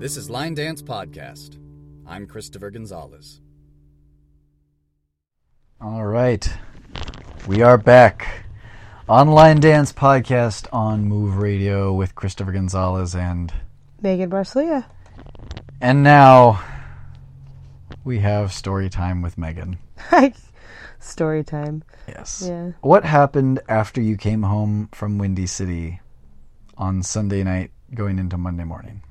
This is Line Dance Podcast. I'm Christopher Gonzalez. All right. We are back on Line Dance Podcast on Move Radio with Christopher Gonzalez and Megan Barsuglia. And now we have story time with Megan. Hi. Story time. Yes. Yeah. What happened after you came home from Windy City on Sunday night going into Monday morning?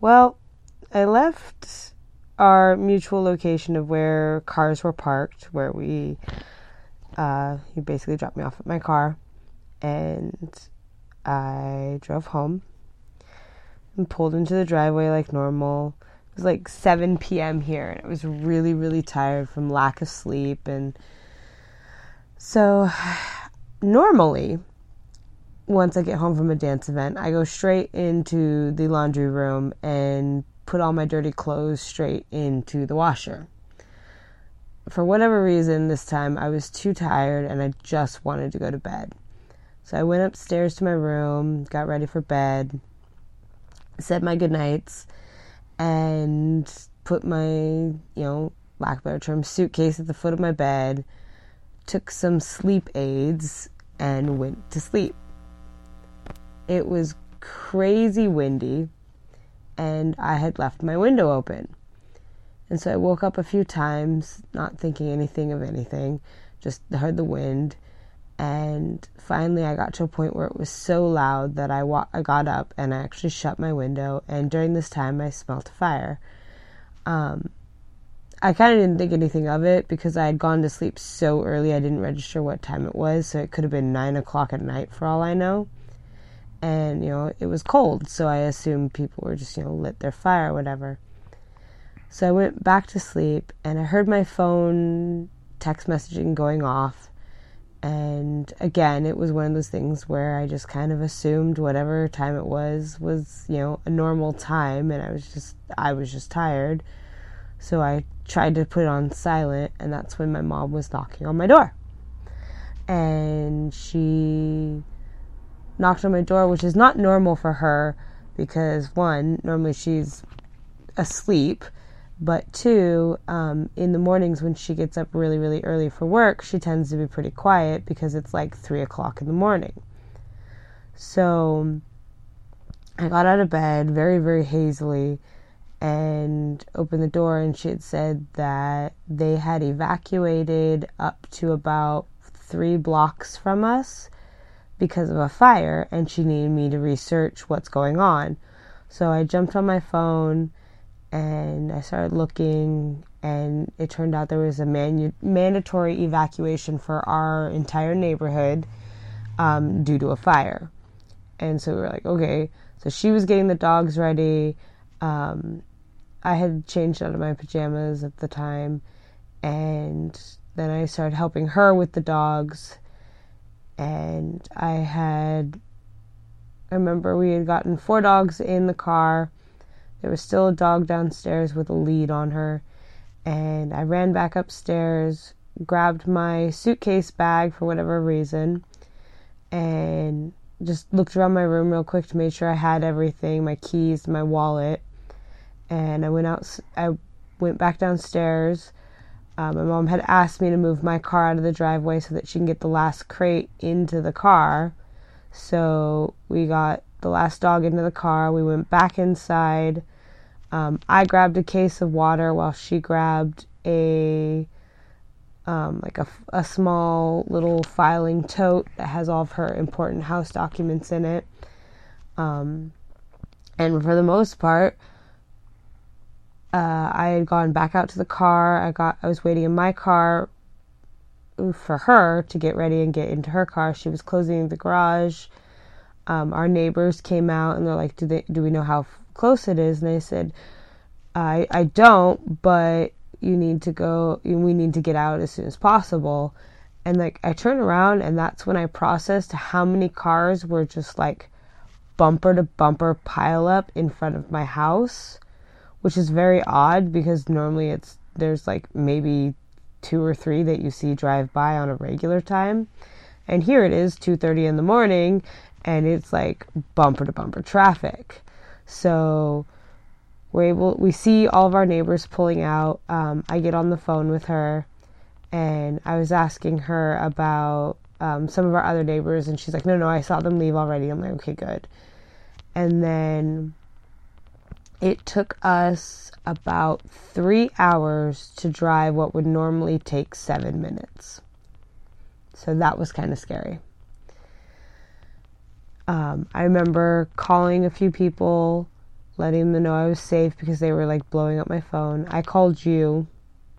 Well, I left our mutual location of where cars were parked, where we, you basically dropped me off at my car, and I drove home and pulled into the driveway like normal. It was like 7 p.m. here, and I was really, really tired from lack of sleep. And so normally, once I get home from a dance event, I go straight into the laundry room and put all my dirty clothes straight into the washer. For whatever reason, this time I was too tired and I just wanted to go to bed. So I went upstairs to my room, got ready for bed, said my goodnights, and put my, lack of a better term, suitcase at the foot of my bed, took some sleep aids, and went to sleep. It was crazy windy, and I had left my window open. And so I woke up a few times, not thinking anything of anything, just heard the wind. And finally I got to a point where it was so loud that I got up and I actually shut my window. And during this time I smelled a fire. I kind of didn't think anything of it because I had gone to sleep so early I didn't register what time it was. So it could have been 9 o'clock at night for all I know. And, it was cold, so I assumed people were just, lit their fire or whatever. So I went back to sleep, and I heard my phone text messaging going off. And again, it was one of those things where I just kind of assumed whatever time it was, a normal time, and I was just tired. So I tried to put it on silent, and that's when my mom was knocking on my door. And she knocked on my door, which is not normal for her because, one, normally she's asleep, but two, in the mornings when she gets up really, really early for work, she tends to be pretty quiet because it's like 3 o'clock in the morning. So I got out of bed very, very hazily and opened the door, and she had said that they had evacuated up to about 3 blocks from us because of a fire, and she needed me to research what's going on. So I jumped on my phone and I started looking, and it turned out there was a mandatory evacuation for our entire neighborhood due to a fire. And so we were like, okay. So she was getting the dogs ready. I had changed out of my pajamas at the time, and then I started helping her with the dogs. And I remember we had gotten 4 dogs in the car. There was still a dog downstairs with a lead on her. And I ran back upstairs, grabbed my suitcase bag for whatever reason, and just looked around my room real quick to make sure I had everything, my keys, my wallet. And I went back downstairs. My mom had asked me to move my car out of the driveway so that she can get the last crate into the car. So we got the last dog into the car. We went back inside. I grabbed a case of water while she grabbed a small little filing tote that has all of her important house documents in it. And for the most part, I had gone back out to the car. I was waiting in my car for her to get ready and get into her car. She was closing the garage. Our neighbors came out and they're like, "Do we know how close it is?" And I said, "I don't, but you need to go. We need to get out as soon as possible." And I turned around, and that's when I processed how many cars were just bumper to bumper pile up in front of my house. Which is very odd because normally there's maybe 2 or 3 that you see drive by on a regular time. And here it is 2:30 in the morning, and it's bumper to bumper traffic. So We see all of our neighbors pulling out. I get on the phone with her, and I was asking her about some of our other neighbors, and she's like, no, I saw them leave already. I'm like, okay, good. And then it took us about 3 hours to drive what would normally take 7 minutes. So that was kind of scary. I remember calling a few people, letting them know I was safe because they were like blowing up my phone. I called you,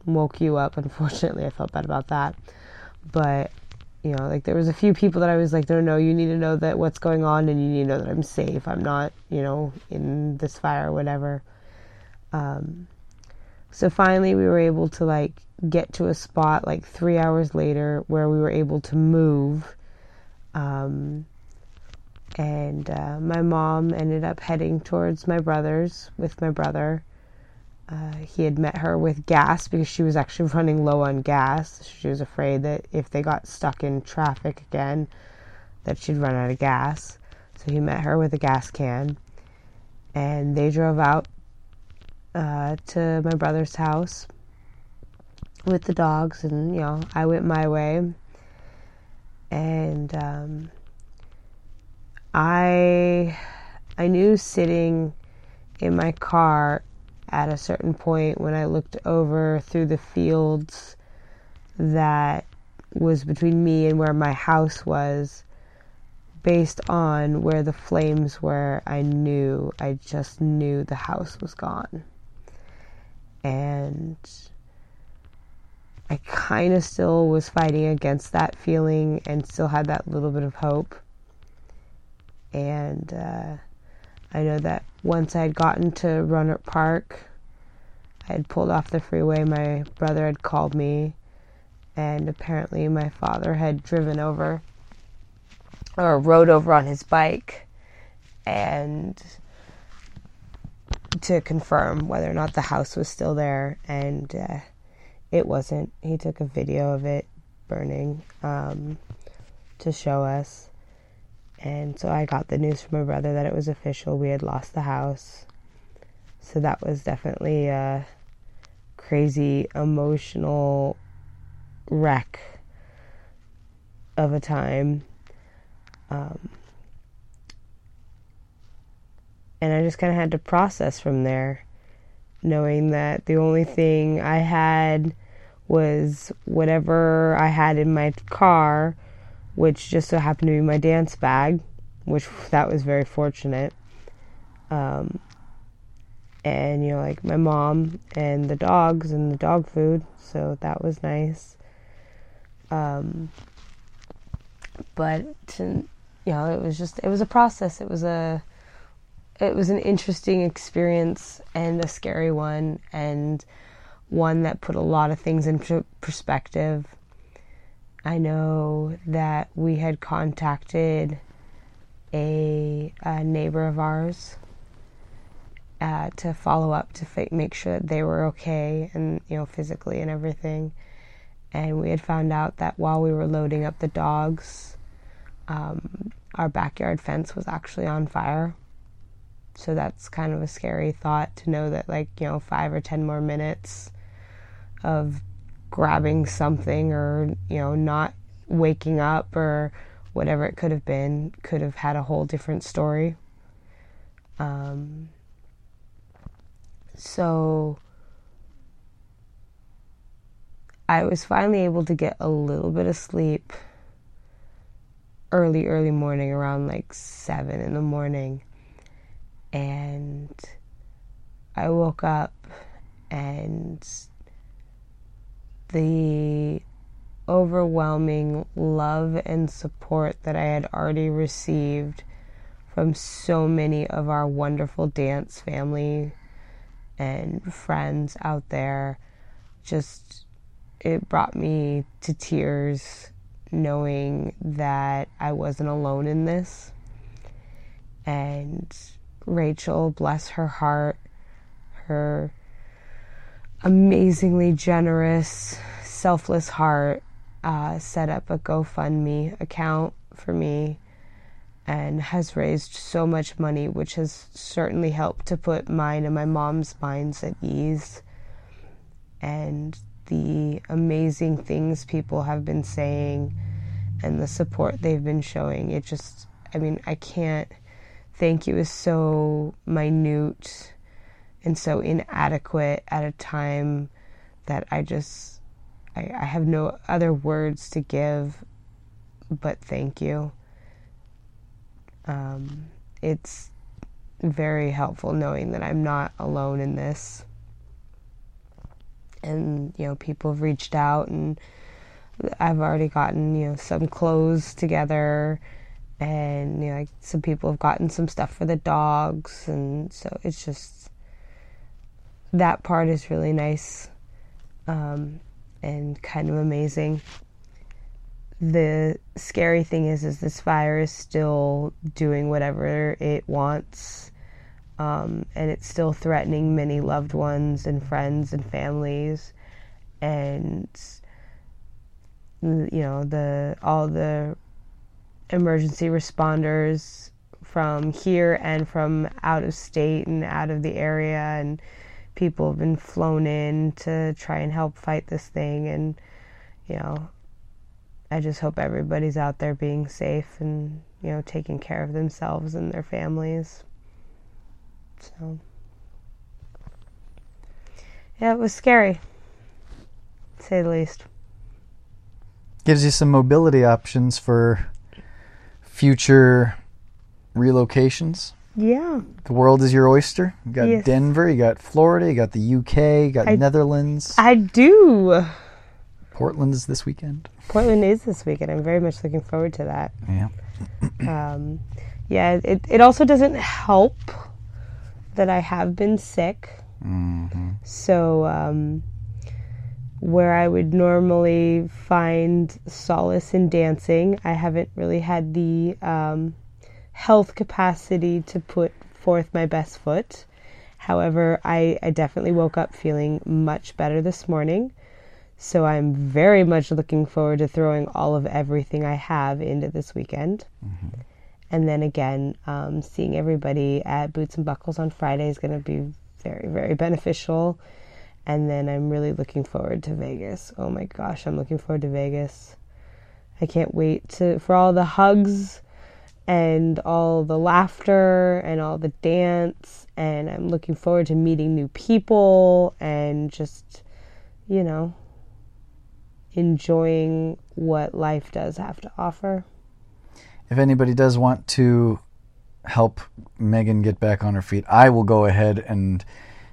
woke you up. Unfortunately, I felt bad about that. But, you know, like there was a few people that I was like, no, you need to know that what's going on and you need to know that I'm safe. I'm not, in this fire or whatever. So finally we were able to like get to a spot like 3 hours later where we were able to move. And my mom ended up heading towards my brother's with my brother. He had met her with gas because she was actually running low on gas. She was afraid that if they got stuck in traffic again, that she'd run out of gas. So he met her with a gas can. And they drove out to my brother's house with the dogs. And, I went my way. And I knew sitting in my car at a certain point when I looked over through the fields that was between me and where my house was, based on where the flames were, I just knew the house was gone. And I kind of still was fighting against that feeling and still had that little bit of hope. And I know that once I had gotten to Rohnert Park, I had pulled off the freeway. My brother had called me, and apparently my father had driven over or rode over on his bike and to confirm whether or not the house was still there, and it wasn't. He took a video of it burning to show us. And so I got the news from my brother that it was official. We had lost the house. So that was definitely a crazy, emotional wreck of a time. And I just kind of had to process from there, knowing that the only thing I had was whatever I had in my car, which just so happened to be my dance bag, which that was very fortunate. And, like my mom and the dogs and the dog food. So that was nice. But it was a process. It was an interesting experience and a scary one, and one that put a lot of things into perspective. I know that we had contacted a neighbor of ours to follow up to make sure that they were okay and physically and everything. And we had found out that while we were loading up the dogs, our backyard fence was actually on fire. So that's kind of a scary thought to know that 5 or 10 more minutes of grabbing something or, not waking up or whatever it could have been, could have had a whole different story. So I was finally able to get a little bit of sleep early morning, around 7 in the morning. And I woke up and the overwhelming love and support that I had already received from so many of our wonderful dance family and friends out there, it brought me to tears knowing that I wasn't alone in this. And Rachel, bless her heart, her amazingly generous, selfless heart, set up a GoFundMe account for me and has raised so much money, which has certainly helped to put mine and my mom's minds at ease. And the amazing things people have been saying and the support they've been showing, it just, I mean, I can't, thank you is so minute and so inadequate at a time that I just, I have no other words to give but thank you. It's very helpful knowing that I'm not alone in this. And, you know, people have reached out, and I've already gotten, you know, some clothes together, and, you know, like, some people have gotten some stuff for the dogs, and so it's just, that part is really nice, and kind of amazing. The scary thing is this fire is still doing whatever it wants, and it's still threatening many loved ones and friends and families, and, you know, all the emergency responders from here and from out of state and out of the area, and people have been flown in to try and help fight this thing, and, you know, I just hope everybody's out there being safe and, you know, taking care of themselves and their families. So, yeah, it was scary, to say the least. Gives you some mobility options for future relocations. Yeah. The world is your oyster. You got Denver, you got Florida, you got the UK, you got Netherlands. I do. Portland is this weekend. I'm very much looking forward to that. Yeah. It also doesn't help that I have been sick. Mm-hmm. So where I would normally find solace in dancing, I haven't really had the health capacity to put forth my best foot. However, I definitely woke up feeling much better this morning. So I'm very much looking forward to throwing all of everything I have into this weekend. Mm-hmm. And then again, seeing everybody at Boots and Buckles on Friday is going to be very, very beneficial. And then I'm really looking forward to Vegas. Oh my gosh, I'm looking forward to Vegas. I can't wait for all the hugs and all the laughter and all the dance. And I'm looking forward to meeting new people and just, you know, enjoying what life does have to offer. If anybody does want to help Megan get back on her feet, I will go ahead and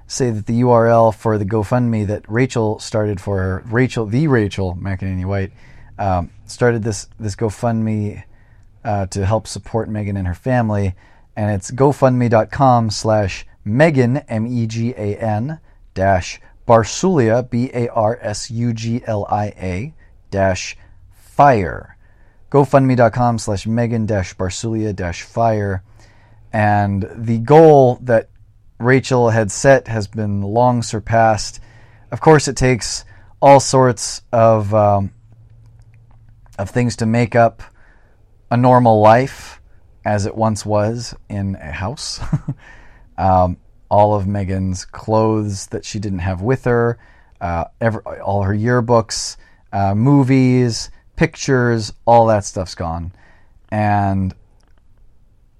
say that the URL for the GoFundMe that Rachel started for her, Rachel McEnany-White, started this GoFundMe to help support Megan and her family, and it's gofundme.com/Megan, Megan, Barsuglia, Barsuglia, -fire. GoFundMe.com/Megan-Barsuglia-fire. And the goal that Rachel had set has been long surpassed. Of course, it takes all sorts of things to make up a normal life as it once was in a house. All of Megan's clothes that she didn't have with her, all her yearbooks, movies, pictures, all that stuff's gone. And,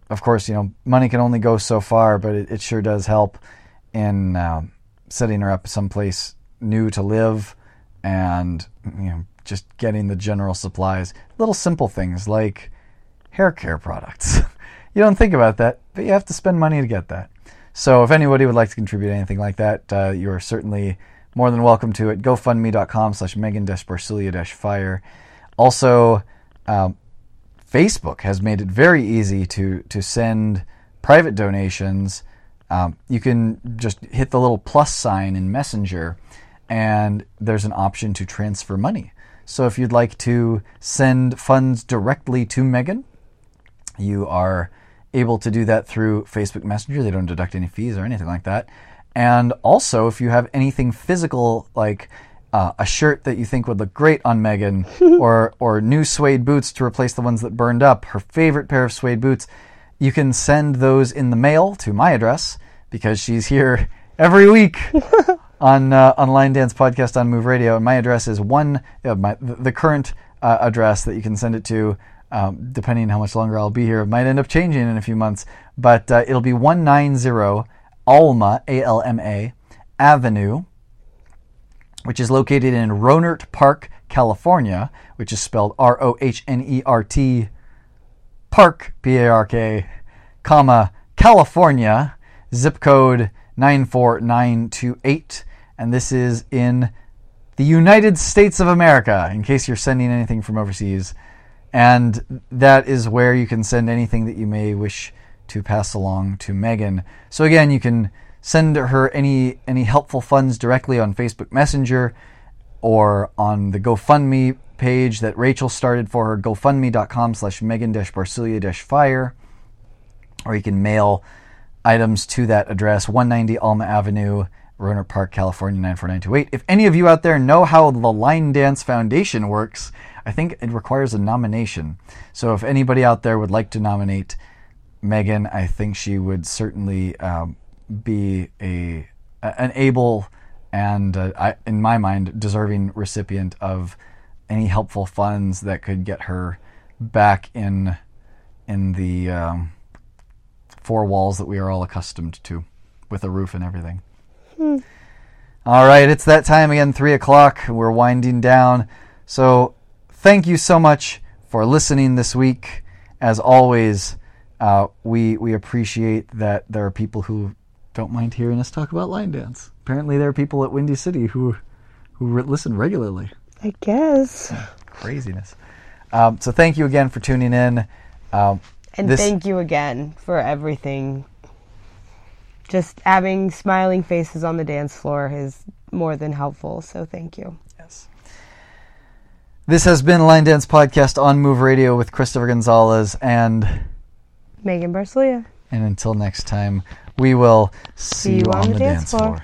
of course, you know, money can only go so far, but it sure does help in setting her up someplace new to live and, you know, just getting the general supplies. Little simple things like hair care products. You don't think about that, but you have to spend money to get that. So if anybody would like to contribute anything like that, you're certainly more than welcome to it. GoFundMe.com/Megan-Barsuglia-fire. Also, Facebook has made it very easy to send private donations. You can just hit the little plus sign in Messenger, and there's an option to transfer money. So if you'd like to send funds directly to Megan, you are able to do that through Facebook Messenger. They don't deduct any fees or anything like that. And also, if you have anything physical, like a shirt that you think would look great on Megan, or new suede boots to replace the ones that burned up, her favorite pair of suede boots, you can send those in the mail to my address, because she's here every week on Line Dance Podcast on Move Radio. And my address is the current address that you can send it to, depending on how much longer I'll be here. It might end up changing in a few months, but it'll be 190 Alma, A-L-M-A, Avenue, which is located in Rohnert Park, California, which is spelled R-O-H-N-E-R-T, Park, P-A-R-K, comma, California, zip code 94928, and this is in the United States of America, in case you're sending anything from overseas. And that is where you can send anything that you may wish to pass along to Megan. So again, you can send her any helpful funds directly on Facebook Messenger or on the GoFundMe page that Rachel started for her, gofundme.com/Megan-Barsuglia-Fire, or you can mail items to that address, 190 Alma Avenue, Rohnert Park, California, 94928. If any of you out there know how the Line Dance Foundation works, I think it requires a nomination. So if anybody out there would like to nominate Megan, I think she would certainly be an able and, in my mind, deserving recipient of any helpful funds that could get her back in the four walls that we are all accustomed to, with a roof and everything. All right, it's that time again, 3 o'clock. We're winding down. So thank you so much for listening this week. As always, we appreciate that there are people who don't mind hearing us talk about line dance. Apparently there are people at Windy City who listen regularly, I guess. Craziness. So thank you again for tuning in. And thank you again for everything. Just having smiling faces on the dance floor is more than helpful, so thank you. Yes. This has been Line Dance Podcast on Move Radio with Christopher Gonzalez and Megan Barsuglia. And until next time, we will see you on the dance floor.